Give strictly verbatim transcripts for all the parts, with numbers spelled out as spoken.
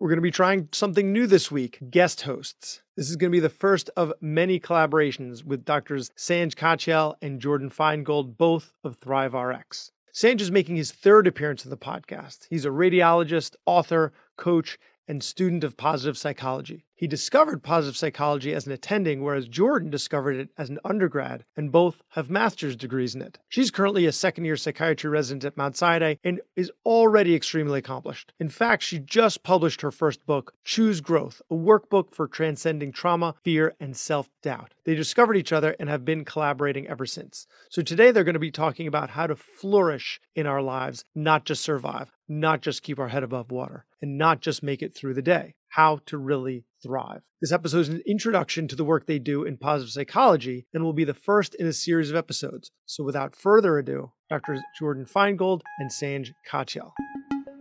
We're going to be trying something new this week, guest hosts. This is going to be the first of many collaborations with Doctors Sanj Kaciel and Jordan Feingold, both of ThriveRx. Sanj is making his third appearance on the podcast. He's a radiologist, author, coach, and student of positive psychology. He discovered positive psychology as an attending, whereas Jordan discovered it as an undergrad, and both have master's degrees in it. She's currently a second-year psychiatry resident at Mount Sinai and is already extremely accomplished. In fact, she just published her first book, Choose Growth: A Workbook for Transcending Trauma, Fear, and Self-Doubt. They discovered each other and have been collaborating ever since. So today they're going to be talking about how to flourish in our lives, not just survive, not just keep our head above water, and not just make it through the day. How to really thrive. This episode is an introduction to the work they do in positive psychology and will be the first in a series of episodes. So without further ado, Doctors Jordan Feingold and Sanj Kaciel.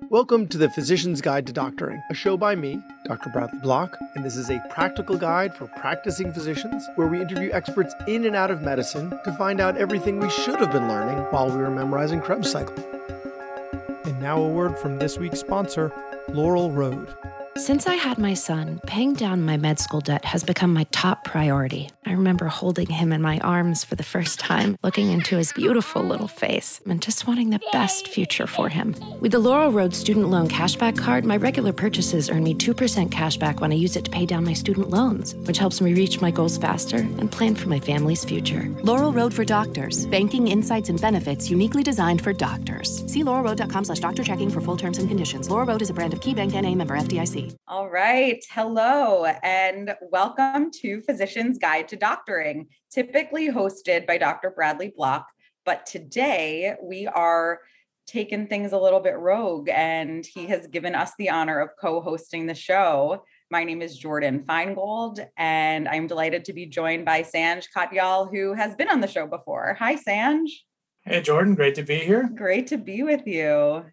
Welcome to the Physician's Guide to Doctoring, a show by me, Doctor Bradley Block, and this is a practical guide for practicing physicians where we interview experts in and out of medicine to find out everything we should have been learning while we were memorizing Krebs Cycle. And now a word from this week's sponsor, Laurel Road. Since I had my son, paying down my med school debt has become my top priority. I remember holding him in my arms for the first time, looking into his beautiful little face, and just wanting the best future for him. With the Laurel Road Student Loan Cashback Card, my regular purchases earn me two percent cash back when I use it to pay down my student loans, which helps me reach my goals faster and plan for my family's future. Laurel Road for Doctors. Banking insights and benefits uniquely designed for doctors. See laurelroad.com slash doctor checking for full terms and conditions. Laurel Road is a brand of KeyBank N A, member F D I C. All right. Hello, and welcome to Physician's Guide to Doctoring, typically hosted by Doctor Bradley Block. But today we are taking things a little bit rogue, and he has given us the honor of co-hosting the show. My name is Jordan Feingold, and I'm delighted to be joined by Sanj Kaciel, who has been on the show before. Hi, Sanj. Hey, Jordan. Great to be here. Great to be with you.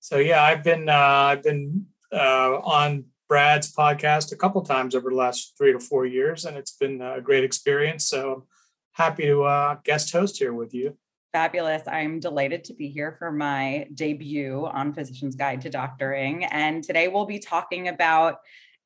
So, yeah, I've been, uh, I've been Uh, on Brad's podcast a couple times over the last three to four years, and it's been a great experience. So I'm happy to uh, guest host here with you. Fabulous. I'm delighted to be here for my debut on Physician's Guide to Doctoring. And today we'll be talking about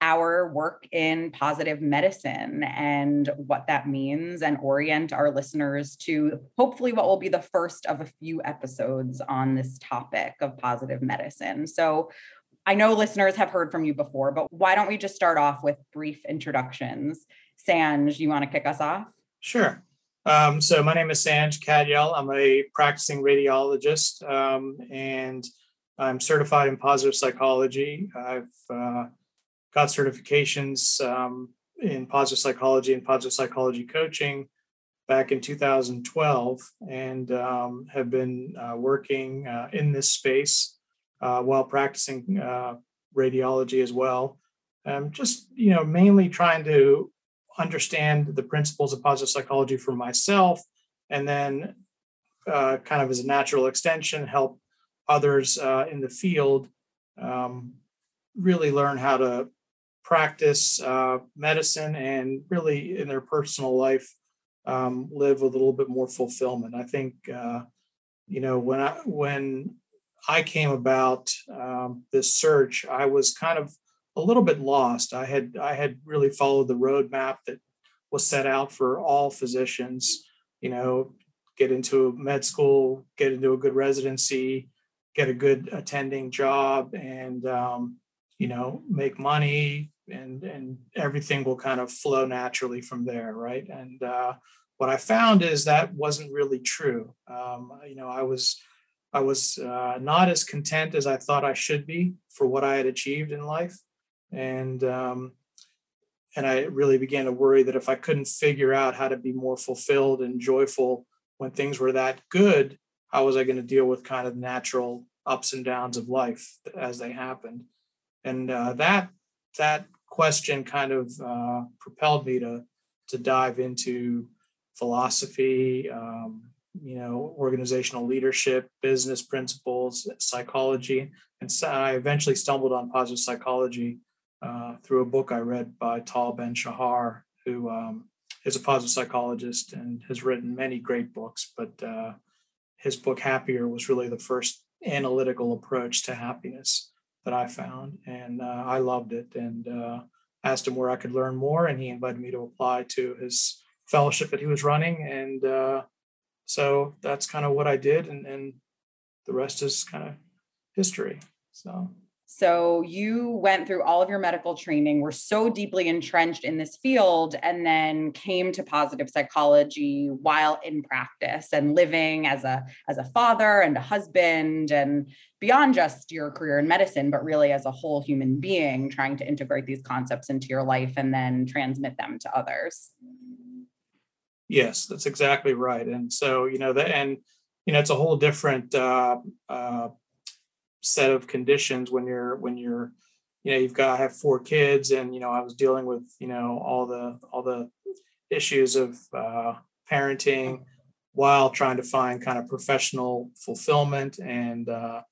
our work in positive medicine and what that means, and orient our listeners to hopefully what will be the first of a few episodes on this topic of positive medicine. So I know listeners have heard from you before, but why don't we just start off with brief introductions? Sanj, you want to kick us off? Sure. Um, so my name is Sanj Kaciel. I'm a practicing radiologist, um, and I'm certified in positive psychology. I've uh, got certifications um, in positive psychology and positive psychology coaching back in two thousand twelve, and um, have been uh, working uh, in this space Uh, while practicing uh, radiology as well. Um, just, you know, mainly trying to understand the principles of positive psychology for myself, and then uh, kind of as a natural extension, help others uh, in the field um, really learn how to practice uh, medicine and really in their personal life um, live with a little bit more fulfillment. I think, uh, you know, when I, when I came about um, this search, I was kind of a little bit lost. I had I had really followed the roadmap that was set out for all physicians, you know, get into med school, get into a good residency, get a good attending job, and, um, you know, make money, and, and everything will kind of flow naturally from there, right? And uh, what I found is that wasn't really true. Um, you know, I was... I was uh, not as content as I thought I should be for what I had achieved in life. And um, and I really began to worry that if I couldn't figure out how to be more fulfilled and joyful when things were that good, how was I going to deal with kind of natural ups and downs of life as they happened? And uh, that that question kind of uh, propelled me to, to dive into philosophy, um, you know, organizational leadership, business principles, psychology. And so I eventually stumbled on positive psychology uh, through a book I read by Tal Ben-Shahar, who um, is a positive psychologist and has written many great books. But uh, his book, Happier, was really the first analytical approach to happiness. that I found, and uh, I loved it, and uh, asked him where I could learn more, and he invited me to apply to his fellowship that he was running, and uh, so that's kind of what I did, and, and the rest is kind of history. So. So you went through all of your medical training, were so deeply entrenched in this field, and then came to positive psychology while in practice and living as a, as a father and a husband, and beyond just your career in medicine, but really as a whole human being, trying to integrate these concepts into your life and then transmit them to others. Yes, that's exactly right. And so, you know, that, and, you know, it's a whole different, uh, uh, set of conditions when you're when you're you know you've got I have four kids, and you know I was dealing with you know all the all the issues of uh parenting while trying to find kind of professional fulfillment and uh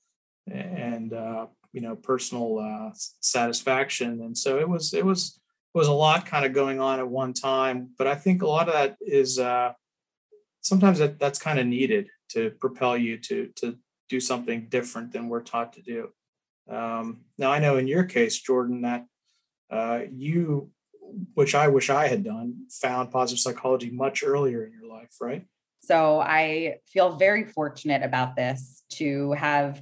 and uh you know personal uh satisfaction. And so it was it was it was a lot kind of going on at one time, but I think a lot of that is uh sometimes that, that's kind of needed to propel you to to do something different than we're taught to do. Um, now, I know in your case, Jordan, that uh, you, which I wish I had done, found positive psychology much earlier in your life, right? So I feel very fortunate about this, to have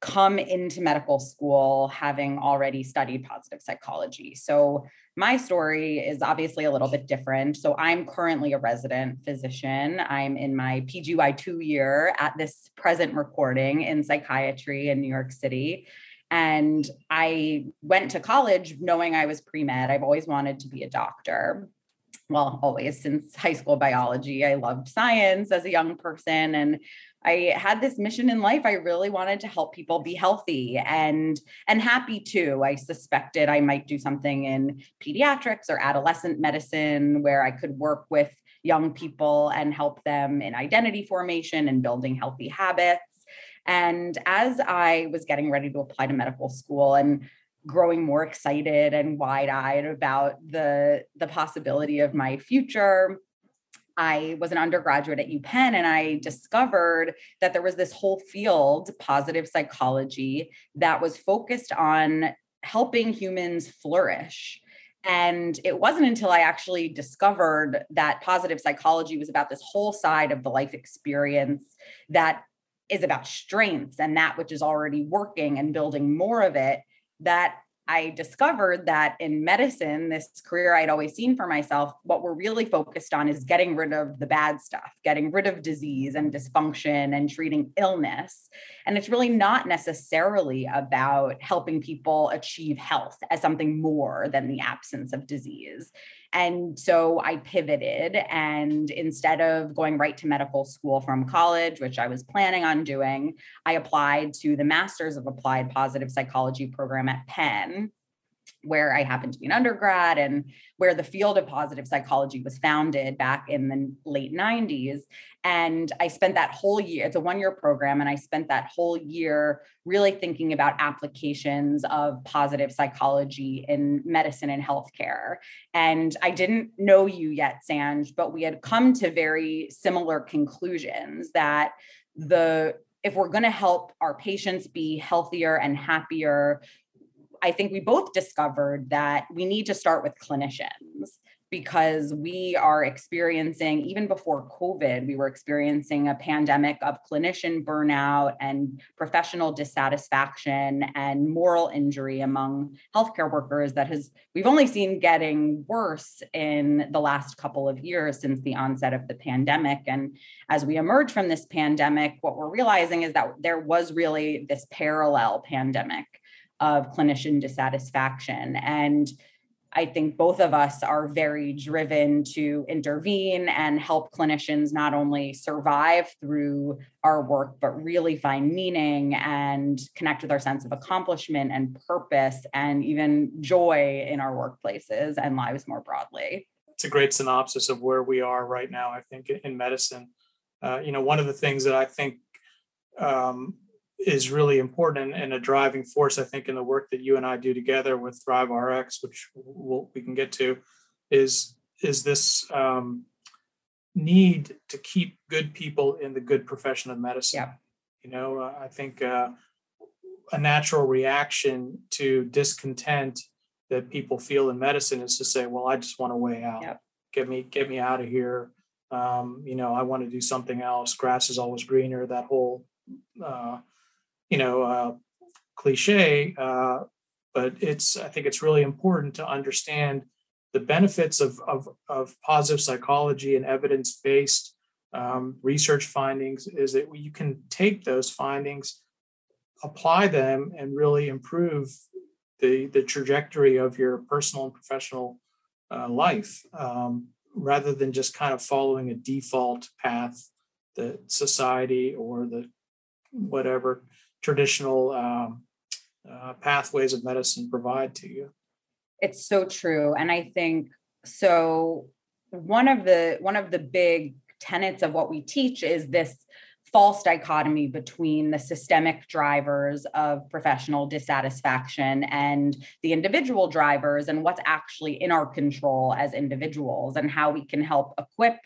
come into medical school having already studied positive psychology. So my story is obviously a little bit different. So I'm currently a resident physician. I'm in my P G Y two year at this present recording in psychiatry in New York City. And I went to college knowing I was pre-med. I've always wanted to be a doctor. Well, always since high school biology. I loved science as a young person, and I had this mission in life. I really wanted to help people be healthy and, and happy too. I suspected I might do something in pediatrics or adolescent medicine where I could work with young people and help them in identity formation and building healthy habits. And as I was getting ready to apply to medical school and growing more excited and wide-eyed about the, the possibility of my future, I was an undergraduate at UPenn, and I discovered that there was this whole field, positive psychology, that was focused on helping humans flourish. And it wasn't until I actually discovered that positive psychology was about this whole side of the life experience that is about strengths and that which is already working and building more of it, that I discovered that in medicine, this career I'd always seen for myself, what we're really focused on is getting rid of the bad stuff, getting rid of disease and dysfunction and treating illness. And it's really not necessarily about helping people achieve health as something more than the absence of disease. And so I pivoted, and instead of going right to medical school from college, which I was planning on doing, I applied to the Masters of Applied Positive Psychology program at Penn, where I happened to be an undergrad and where the field of positive psychology was founded back in the late nineties. And I spent that whole year, it's a one-year program, and I spent that whole year really thinking about applications of positive psychology in medicine and healthcare. And I didn't know you yet, Sanj, but we had come to very similar conclusions that the if we're going to help our patients be healthier and happier, I think we both discovered that we need to start with clinicians, because we are experiencing, even before COVID, we were experiencing a pandemic of clinician burnout and professional dissatisfaction and moral injury among healthcare workers that has, we've only seen getting worse in the last couple of years since the onset of the pandemic. And as we emerge from this pandemic, what we're realizing is that there was really this parallel pandemic of clinician dissatisfaction. And I think both of us are very driven to intervene and help clinicians not only survive through our work, but really find meaning and connect with our sense of accomplishment and purpose and even joy in our workplaces and lives more broadly. It's a great synopsis of where we are right now, I think, in medicine. Uh, you know, one of the things that I think um, is really important and a driving force, I think, in the work that you and I do together with ThriveRx, which we'll, we can get to, is, is this um, need to keep good people in the good profession of medicine. Yeah. You know, uh, I think uh, a natural reaction to discontent that people feel in medicine is to say, well, I just want a way out. Yep. Get me, get me out of here. Um, you know, I want to do something else. Grass is always greener. That whole, uh, you know, uh, cliche, uh, but it's, I think it's really important to understand the benefits of, of, of positive psychology and evidence-based um, research findings is that you can take those findings, apply them, and really improve the, the trajectory of your personal and professional uh, life, um, rather than just kind of following a default path that society or the whatever traditional um, uh, pathways of medicine provide to you. It's so true. And I think, so one of the, one of the big tenets of what we teach is this false dichotomy between the systemic drivers of professional dissatisfaction and the individual drivers, and what's actually in our control as individuals, and how we can help equip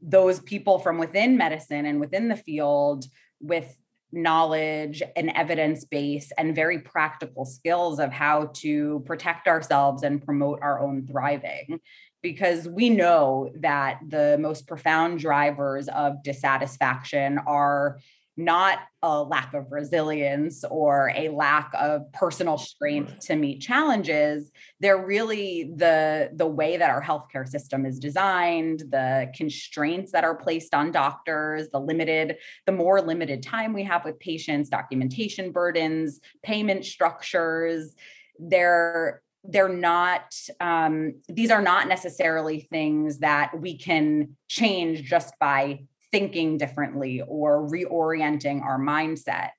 those people from within medicine and within the field with knowledge and evidence base and very practical skills of how to protect ourselves and promote our own thriving. Because we know that the most profound drivers of dissatisfaction are not a lack of resilience or a lack of personal strength to meet challenges. They're really the, the way that our healthcare system is designed, the constraints that are placed on doctors, the limited, the more limited time we have with patients, documentation burdens, payment structures. They're They're not, um, these are not necessarily things that we can change just by thinking differently or reorienting our mindset.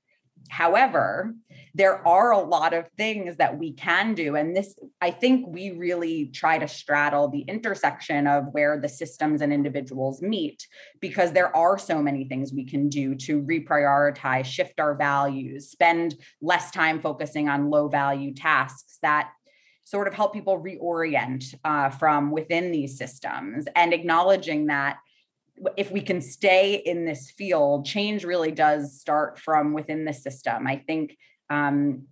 However, there are a lot of things that we can do. And this, I think we really try to straddle the intersection of where the systems and individuals meet, because there are so many things we can do to reprioritize, shift our values, spend less time focusing on low value tasks that sort of help people reorient uh, from within these systems, and acknowledging that if we can stay in this field, change really does start from within the system. I think, um,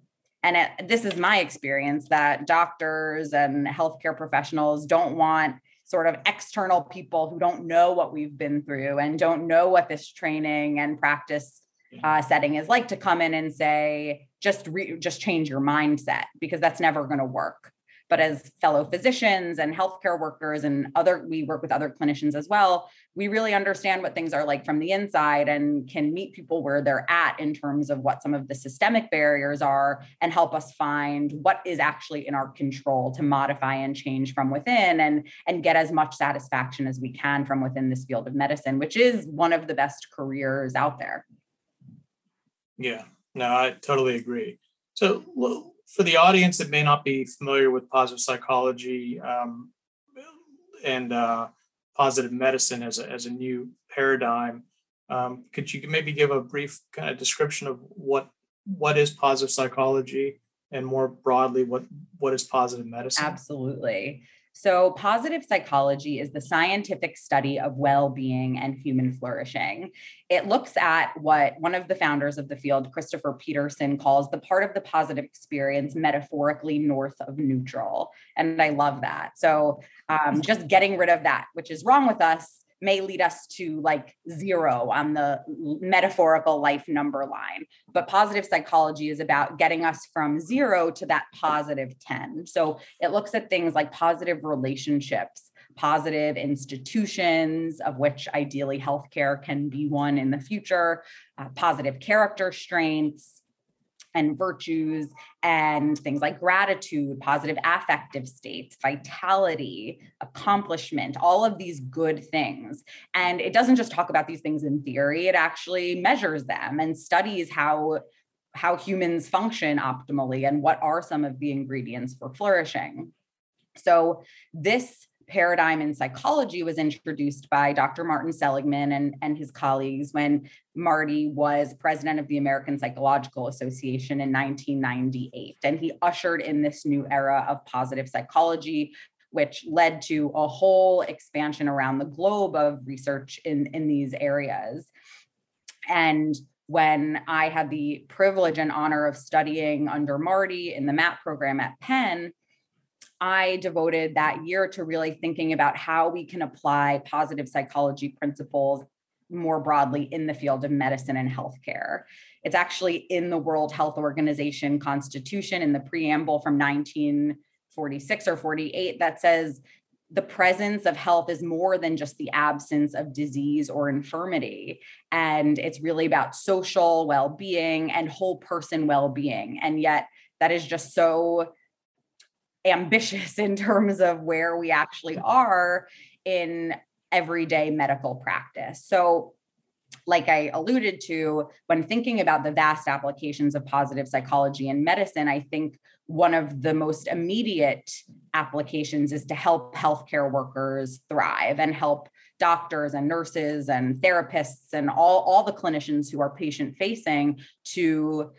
and it, this is my experience, that doctors and healthcare professionals don't want sort of external people who don't know what we've been through and don't know what this training and practice Uh, setting is like to come in and say, just re- just change your mindset, because that's never going to work. But as fellow physicians and healthcare workers and other, we work with other clinicians as well, we really understand what things are like from the inside and can meet people where they're at in terms of what some of the systemic barriers are, and help us find what is actually in our control to modify and change from within, and, and get as much satisfaction as we can from within this field of medicine, which is one of the best careers out there. Yeah, no, I totally agree. So for the audience that may not be familiar with positive psychology um, and uh, positive medicine as a, as a new paradigm, um, could you maybe give a brief kind of description of what what is positive psychology, and more broadly, what what is positive medicine? Absolutely. So positive psychology is the scientific study of well-being and human flourishing. It looks at what one of the founders of the field, Christopher Peterson, calls the part of the positive experience metaphorically north of neutral. And I love that. So um, just getting rid of that, which is wrong with us, may lead us to like zero on the metaphorical life number line. But positive psychology is about getting us from zero to that positive ten. So it looks at things like positive relationships, positive institutions, of which ideally healthcare can be one in the future, uh, positive character strengths and virtues, and things like gratitude, positive affective states, vitality, accomplishment, all of these good things. And it doesn't just talk about these things in theory, it actually measures them and studies how, how humans function optimally and what are some of the ingredients for flourishing. So this paradigm in psychology was introduced by Doctor Martin Seligman and, and his colleagues when Marty was president of the American Psychological Association in nineteen ninety-eight. And he ushered in this new era of positive psychology, which led to a whole expansion around the globe of research in, in these areas. And when I had the privilege and honor of studying under Marty in the M A P program at Penn, I devoted that year to really thinking about how we can apply positive psychology principles more broadly in the field of medicine and healthcare. It's actually in the World Health Organization Constitution in the preamble from nineteen forty-six or forty-eight that says the presence of health is more than just the absence of disease or infirmity. And it's really about social well-being and whole person well-being. And yet that is just so ambitious in terms of where we actually are in everyday medical practice. So like I alluded to, when thinking about the vast applications of positive psychology in medicine, I think one of the most immediate applications is to help healthcare workers thrive and help doctors and nurses and therapists and all, all the clinicians who are patient-facing to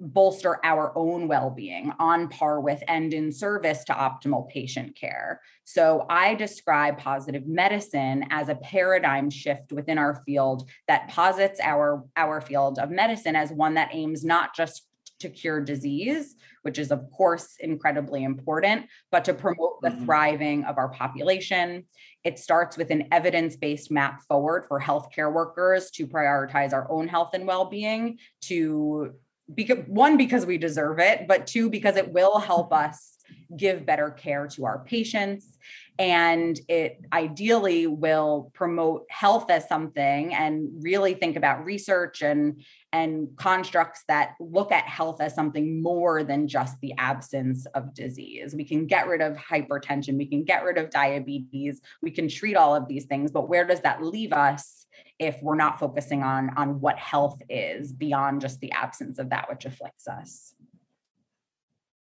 bolster our own well-being on par with and in service to optimal patient care. So I describe positive medicine as a paradigm shift within our field that posits our, our field of medicine as one that aims not just to cure disease, which is of course incredibly important, but to promote the mm-hmm. thriving of our population. It starts with an evidence-based map forward for healthcare workers to prioritize our own health and well-being, to Because, one, because we deserve it, but two, because it will help us give better care to our patients. And it ideally will promote health as something and really think about research and, and constructs that look at health as something more than just the absence of disease. We can get rid of hypertension. We can get rid of diabetes. We can treat all of these things, but where does that leave us if we're not focusing on, on what health is beyond just the absence of that which afflicts us?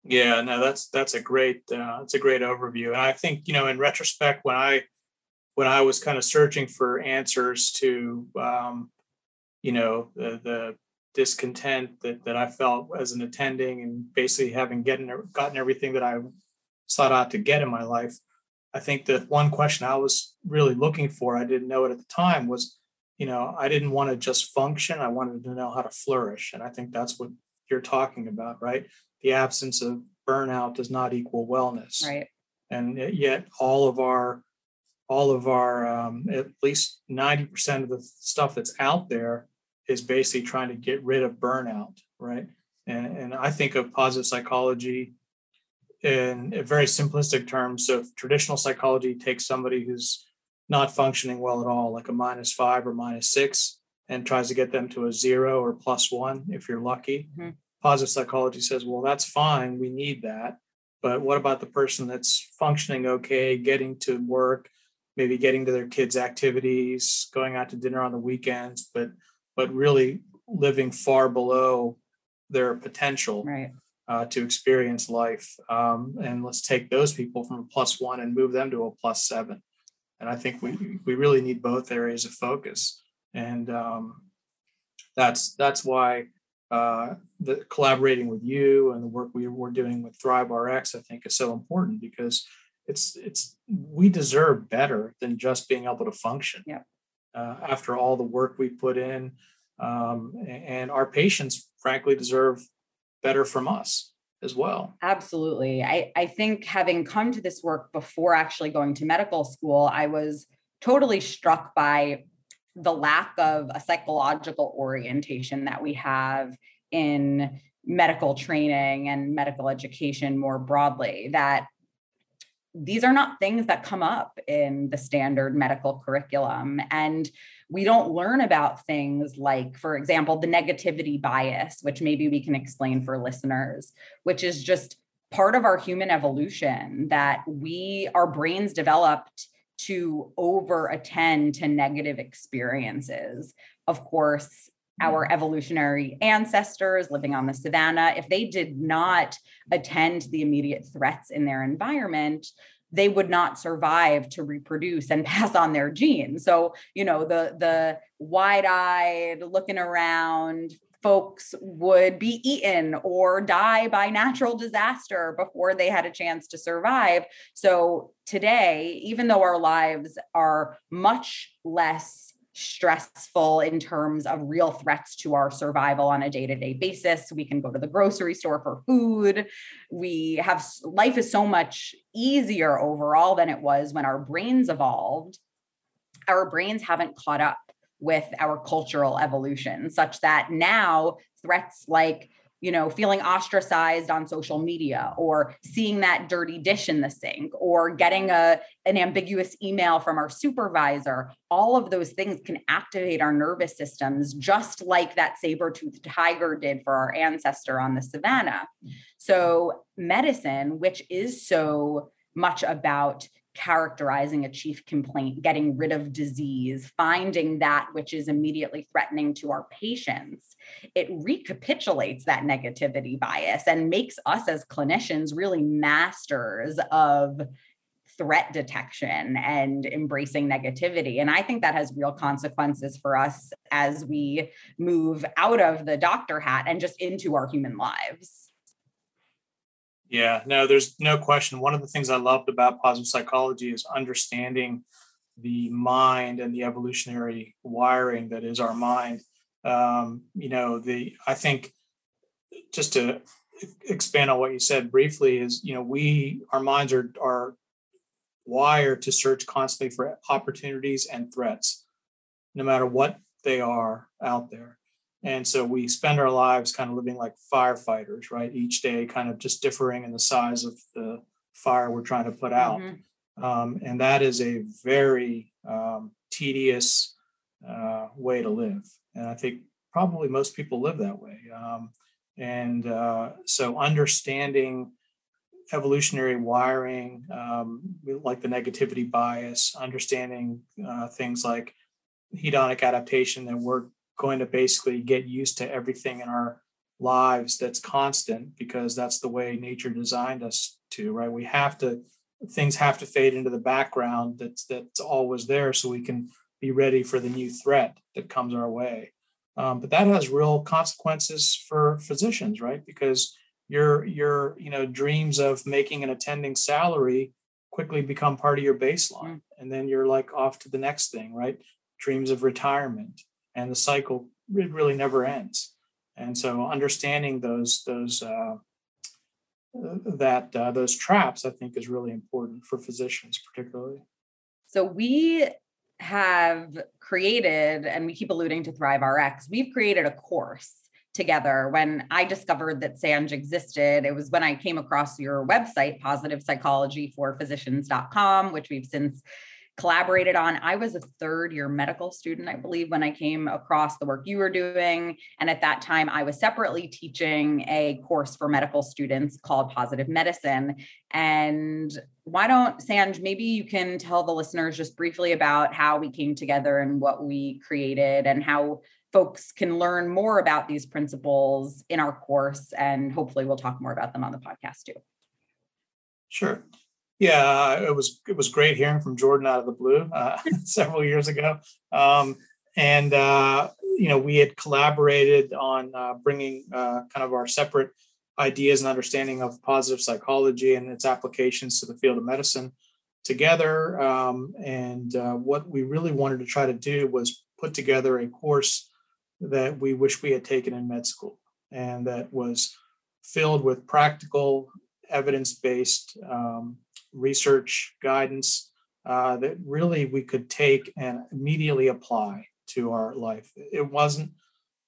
Yeah, no, that's that's a great uh, that's a great overview. And I think, you know, in retrospect, when I when I was kind of searching for answers to, um, you know, the, the discontent that that I felt as an attending and basically having gotten, gotten everything that I sought out to get in my life, I think that one question I was really looking for, I didn't know it at the time, was, you know, I didn't want to just function. I wanted to know how to flourish. And I think that's what you're talking about, right? The absence of burnout does not equal wellness. Right. And yet all of our, all of our, um, at least ninety percent of the stuff that's out there is basically trying to get rid of burnout, right? And, and I think of positive psychology in a very simplistic terms. So traditional psychology takes somebody who's not functioning well at all, like a minus five or minus six, and tries to get them to a zero or plus one, if you're lucky. Mm-hmm. Positive psychology says, well, that's fine. We need that. But what about the person that's functioning okay, getting to work, maybe getting to their kids' activities, going out to dinner on the weekends, but but really living far below their potential, right, uh, to experience life? Um, and let's take those people from a plus one and move them to a plus seven. And I think we we really need both areas of focus. And um, that's that's why uh, the collaborating with you and the work we were doing with ThriveRx, I think, is so important, because it's it's we deserve better than just being able to function. Yeah. Uh, after all the work we put in, um, and our patients, frankly, deserve better from us as well. Absolutely. I, I think having come to this work before actually going to medical school, I was totally struck by the lack of a psychological orientation that we have in medical training and medical education more broadly, that these are not things that come up in the standard medical curriculum. And we don't learn about things like, for example, the negativity bias, which maybe we can explain for listeners, which is just part of our human evolution, that we, our brains developed to over-attend to negative experiences. Of course, our evolutionary ancestors living on the savanna, if they did not attend to the immediate threats in their environment, they would not survive to reproduce and pass on their genes. So, you know, the, the wide-eyed looking around folks would be eaten or die by natural disaster before they had a chance to survive. So today, even though our lives are much less stressful in terms of real threats to our survival on a day-to-day basis. We can go to the grocery store for food. We have, life is so much easier overall than it was when our brains evolved. Our brains haven't caught up with our cultural evolution, such that now threats like, you know, feeling ostracized on social media, or seeing that dirty dish in the sink, or getting a, an ambiguous email from our supervisor, all of those things can activate our nervous systems, just like that saber-toothed tiger did for our ancestor on the savannah. So medicine, which is so much about characterizing a chief complaint, getting rid of disease, finding that which is immediately threatening to our patients, it recapitulates that negativity bias and makes us as clinicians really masters of threat detection and embracing negativity. And I think that has real consequences for us as we move out of the doctor hat and just into our human lives. Yeah, no, there's no question. One of the things I loved about positive psychology is understanding the mind and the evolutionary wiring that is our mind. Um, you know, the I think just to expand on what you said briefly is, you know, we our minds are are wired to search constantly for opportunities and threats, no matter what they are out there. And so we spend our lives kind of living like firefighters, right? Each day kind of just differing in the size of the fire we're trying to put out. Mm-hmm. Um, and that is a very um, tedious uh, way to live. And I think probably most people live that way. Um, and uh, so understanding evolutionary wiring, um, like the negativity bias, understanding uh, things like hedonic adaptation that we're going to basically get used to everything in our lives that's constant, because that's the way nature designed us to, right? We have to, things have to fade into the background that's, that's always there so we can be ready for the new threat that comes our way. Um, but that has real consequences for physicians, right? Because your, your, you know, dreams of making an attending salary quickly become part of your baseline. And then you're like off to the next thing, right? Dreams of retirement. And the cycle really never ends. And so understanding those those uh, that uh, those traps, I think, is really important for physicians, particularly. So we have created, and we keep alluding to ThriveRx, we've created a course together. When I discovered that Sanj existed, it was when I came across your website, positive psychology for physicians dot com, which we've since collaborated on. I was a third year medical student, I believe, when I came across the work you were doing. And at that time, I was separately teaching a course for medical students called Positive Medicine. And why don't, Sanj, maybe you can tell the listeners just briefly about how we came together and what we created and how folks can learn more about these principles in our course. And hopefully we'll talk more about them on the podcast too. Sure. Yeah, it was it was great hearing from Jordan out of the blue uh, several years ago, um, and uh, you know we had collaborated on uh, bringing uh, kind of our separate ideas and understanding of positive psychology and its applications to the field of medicine together. Um, and uh, what we really wanted to try to do was put together a course that we wish we had taken in med school, and that was filled with practical, evidence-based um, research guidance uh, that really we could take and immediately apply to our life. It wasn't,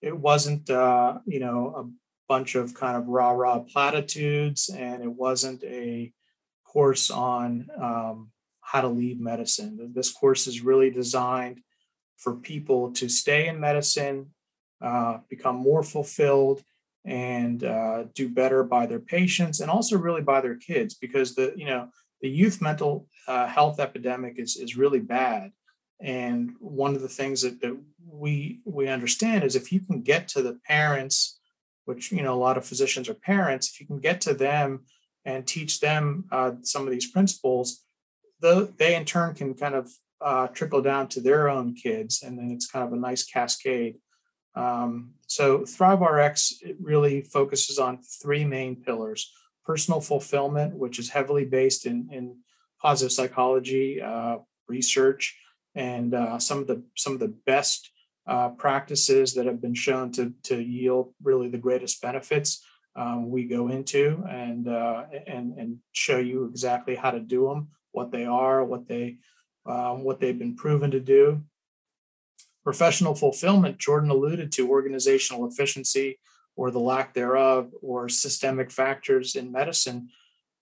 it wasn't, uh, you know, a bunch of kind of rah-rah platitudes, and it wasn't a course on um, how to leave medicine. This course is really designed for people to stay in medicine, uh, become more fulfilled, and uh, do better by their patients, and also really by their kids, because the, you know, the youth mental uh, health epidemic is is really bad. And one of the things that, that we we understand is if you can get to the parents, which, you know, a lot of physicians are parents, if you can get to them and teach them uh, some of these principles, the, they in turn can kind of uh, trickle down to their own kids. And then it's kind of a nice cascade. Um, so ThriveRx, it really focuses on three main pillars: personal fulfillment, which is heavily based in, in positive psychology uh, research, and uh, some of the some of the best uh, practices that have been shown to to yield really the greatest benefits. Um, we go into and uh, and and show you exactly how to do them, what they are, what they uh, what they've been proven to do. Professional fulfillment. Jordan alluded to organizational efficiency, or the lack thereof, or systemic factors in medicine.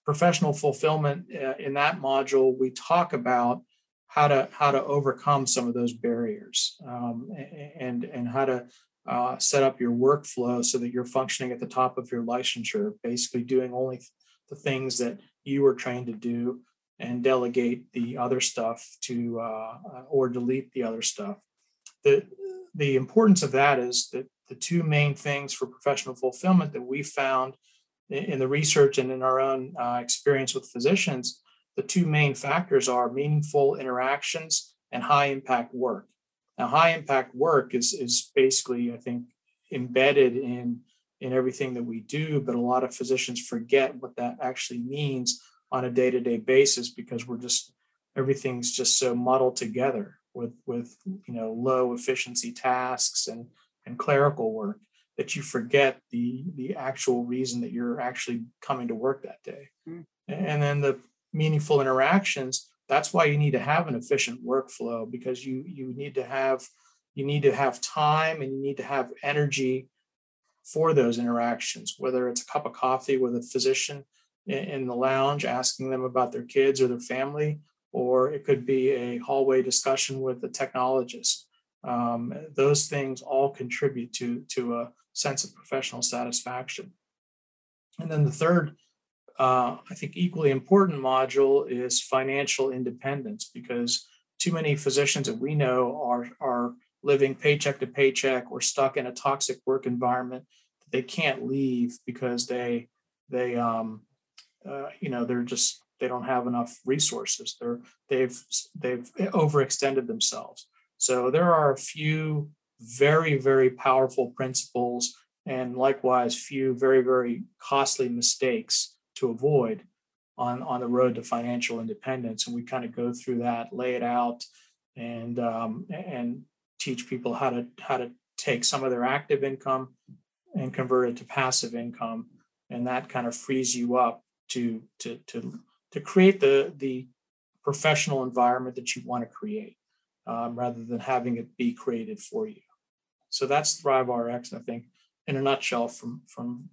Professional fulfillment. Uh, in that module, we talk about how to how to overcome some of those barriers, um, and and how to. Uh, set up your workflow so that you're functioning at the top of your licensure, basically doing only th- the things that you were trained to do, and delegate the other stuff to, uh, or delete the other stuff. The, the importance of that is that the two main things for professional fulfillment that we found in, in the research and in our own uh, experience with physicians, the two main factors are meaningful interactions and high impact work. Now, high impact work is, is basically, I think, embedded in, in everything that we do, but a lot of physicians forget what that actually means on a day-to-day basis, because we're just, everything's just so muddled together with, with you know, low efficiency tasks and, and clerical work, that you forget the, the actual reason that you're actually coming to work that day. Mm-hmm. And then the meaningful interactions. That's why you need to have an efficient workflow, because you you need to have you need to have time, and you need to have energy for those interactions, whether it's a cup of coffee with a physician in the lounge asking them about their kids or their family, or it could be a hallway discussion with a technologist. Um, those things all contribute to, to a sense of professional satisfaction. And then the third, Uh, I think equally important module is financial independence, because too many physicians that we know are, are living paycheck to paycheck, or stuck in a toxic work environment that they can't leave because they they um, uh, you know they're just they don't have enough resources. They're they've they've overextended themselves. So there are a few very, very powerful principles, and likewise few very, very costly mistakes to avoid on, on the road to financial independence. And we kind of go through that, lay it out, and um, and teach people how to how to take some of their active income and convert it to passive income. And that kind of frees you up to to to, to create the the professional environment that you want to create, um, rather than having it be created for you. So that's ThriveRx, I think, in a nutshell, from from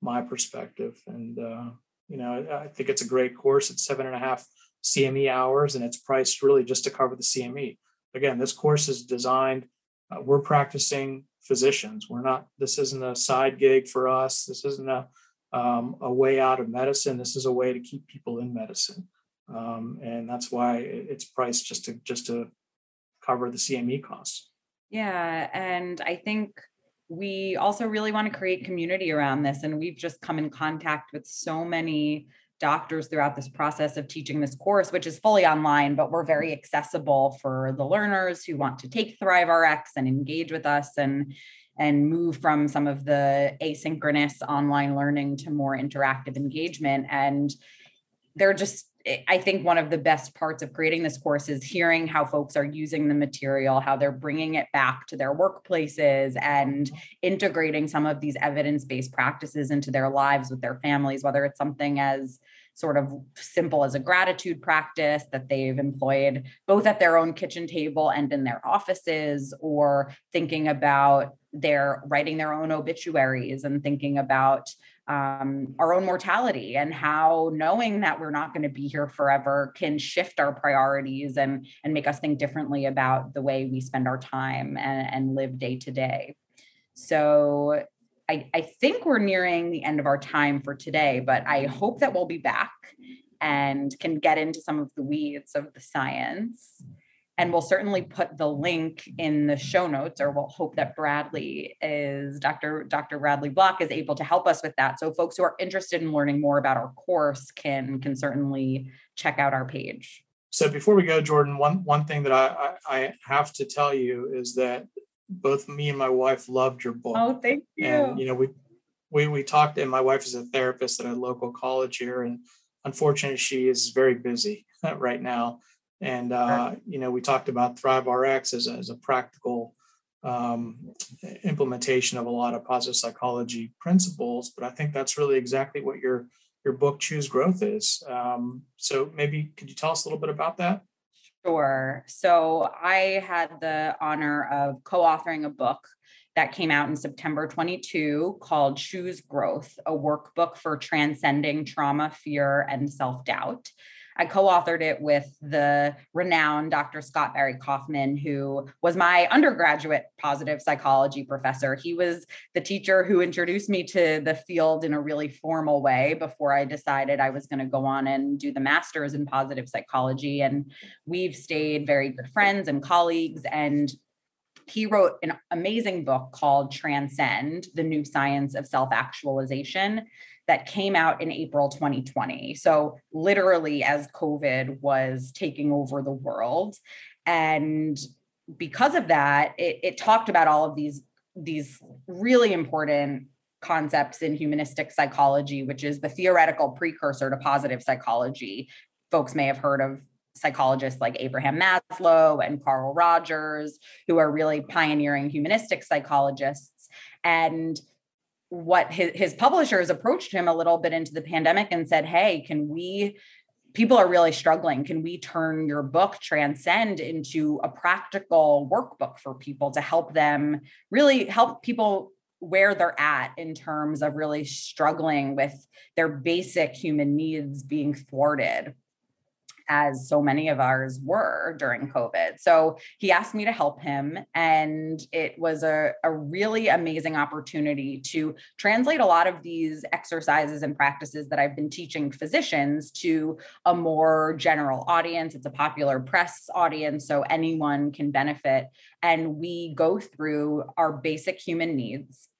my perspective. And, uh, you know, I think it's a great course. It's seven and a half C M E hours, and it's priced really just to cover the C M E. Again, this course is designed, uh, we're practicing physicians. We're not, this isn't a side gig for us. This isn't a, um, a way out of medicine. This is a way to keep people in medicine. Um, and that's why it's priced just to, just to cover the C M E costs. Yeah. And I think we also really want to create community around this. And we've just come in contact with so many doctors throughout this process of teaching this course, which is fully online, but we're very accessible for the learners who want to take ThriveRx and engage with us and, and move from some of the asynchronous online learning to more interactive engagement. And they're just, I think one of the best parts of creating this course is hearing how folks are using the material, how they're bringing it back to their workplaces and integrating some of these evidence-based practices into their lives with their families, whether it's something as sort of simple as a gratitude practice that they've employed both at their own kitchen table and in their offices, or thinking about their writing their own obituaries and thinking about Um, our own mortality, and how knowing that we're not going to be here forever can shift our priorities and, and make us think differently about the way we spend our time and, and live day to day. So I, I think we're nearing the end of our time for today, but I hope that we'll be back and can get into some of the weeds of the science. And we'll certainly put the link in the show notes, or we'll hope that Bradley is, Doctor Doctor Bradley Block is able to help us with that. So folks who are interested in learning more about our course can, can certainly check out our page. So before we go, Jordan, one, one thing that I, I, I have to tell you is that both me and my wife loved your book. Oh, thank you. And, you know, we, we, we talked, and my wife is a therapist at a local college here, and unfortunately she is very busy right now. And, uh, you know, we talked about ThriveRx as a, as a practical um, implementation of a lot of positive psychology principles, but I think that's really exactly what your, your book, Choose Growth, is. Um, so maybe could you tell us a little bit about that? Sure. So I had the honor of co-authoring a book that came out in September twenty-two called Choose Growth: A Workbook for Transcending Trauma, Fear, and Self-Doubt. I co-authored it with the renowned Doctor Scott Barry Kaufman, who was my undergraduate positive psychology professor. He was the teacher who introduced me to the field in a really formal way before I decided I was going to go on and do the master's in positive psychology. And we've stayed very good friends and colleagues. And he wrote an amazing book called Transcend: The New Science of Self-Actualization that came out in April twenty twenty. So literally as COVID was taking over the world. And because of that, it, it talked about all of these, these really important concepts in humanistic psychology, which is the theoretical precursor to positive psychology. Folks may have heard of psychologists like Abraham Maslow and Carl Rogers, who are really pioneering humanistic psychologists. And what his, his publishers approached him a little bit into the pandemic and said, hey, can we, people are really struggling. Can we turn your book Transcend into a practical workbook for people to help them really help people where they're at in terms of really struggling with their basic human needs being thwarted, as so many of ours were during COVID. So he asked me to help him. And it was a, a really amazing opportunity to translate a lot of these exercises and practices that I've been teaching physicians to a more general audience. It's a popular press audience, so anyone can benefit. And we go through our basic human needs.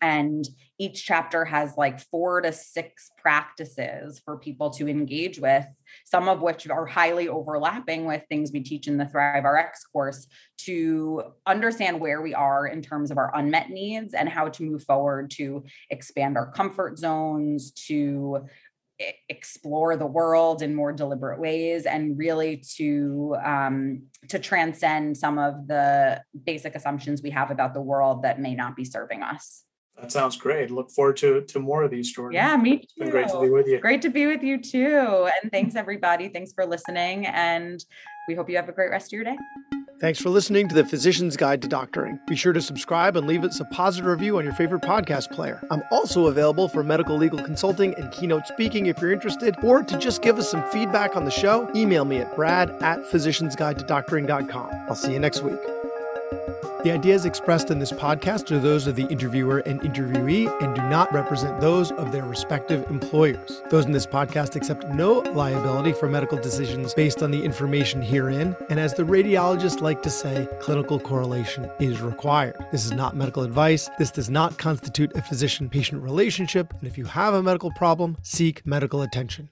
And each chapter has like four to six practices for people to engage with, some of which are highly overlapping with things we teach in the ThriveRx course, to understand where we are in terms of our unmet needs and how to move forward to expand our comfort zones, to explore the world in more deliberate ways, and really to um, to transcend some of the basic assumptions we have about the world that may not be serving us. That sounds great. Look forward to, to more of these, Jordan. Yeah, me too. It's been great to be with you. Great to be with you too. And thanks everybody. Thanks for listening. And we hope you have a great rest of your day. Thanks for listening to the Physician's Guide to Doctoring. Be sure to subscribe and leave us a positive review on your favorite podcast player. I'm also available for medical legal consulting and keynote speaking if you're interested, or to just give us some feedback on the show, email me at brad at physicians guide to doctoring dot com. I'll see you next week. The ideas expressed in this podcast are those of the interviewer and interviewee and do not represent those of their respective employers. Those in this podcast accept no liability for medical decisions based on the information herein, and as the radiologists like to say, clinical correlation is required. This is not medical advice. This does not constitute a physician-patient relationship, and if you have a medical problem, seek medical attention.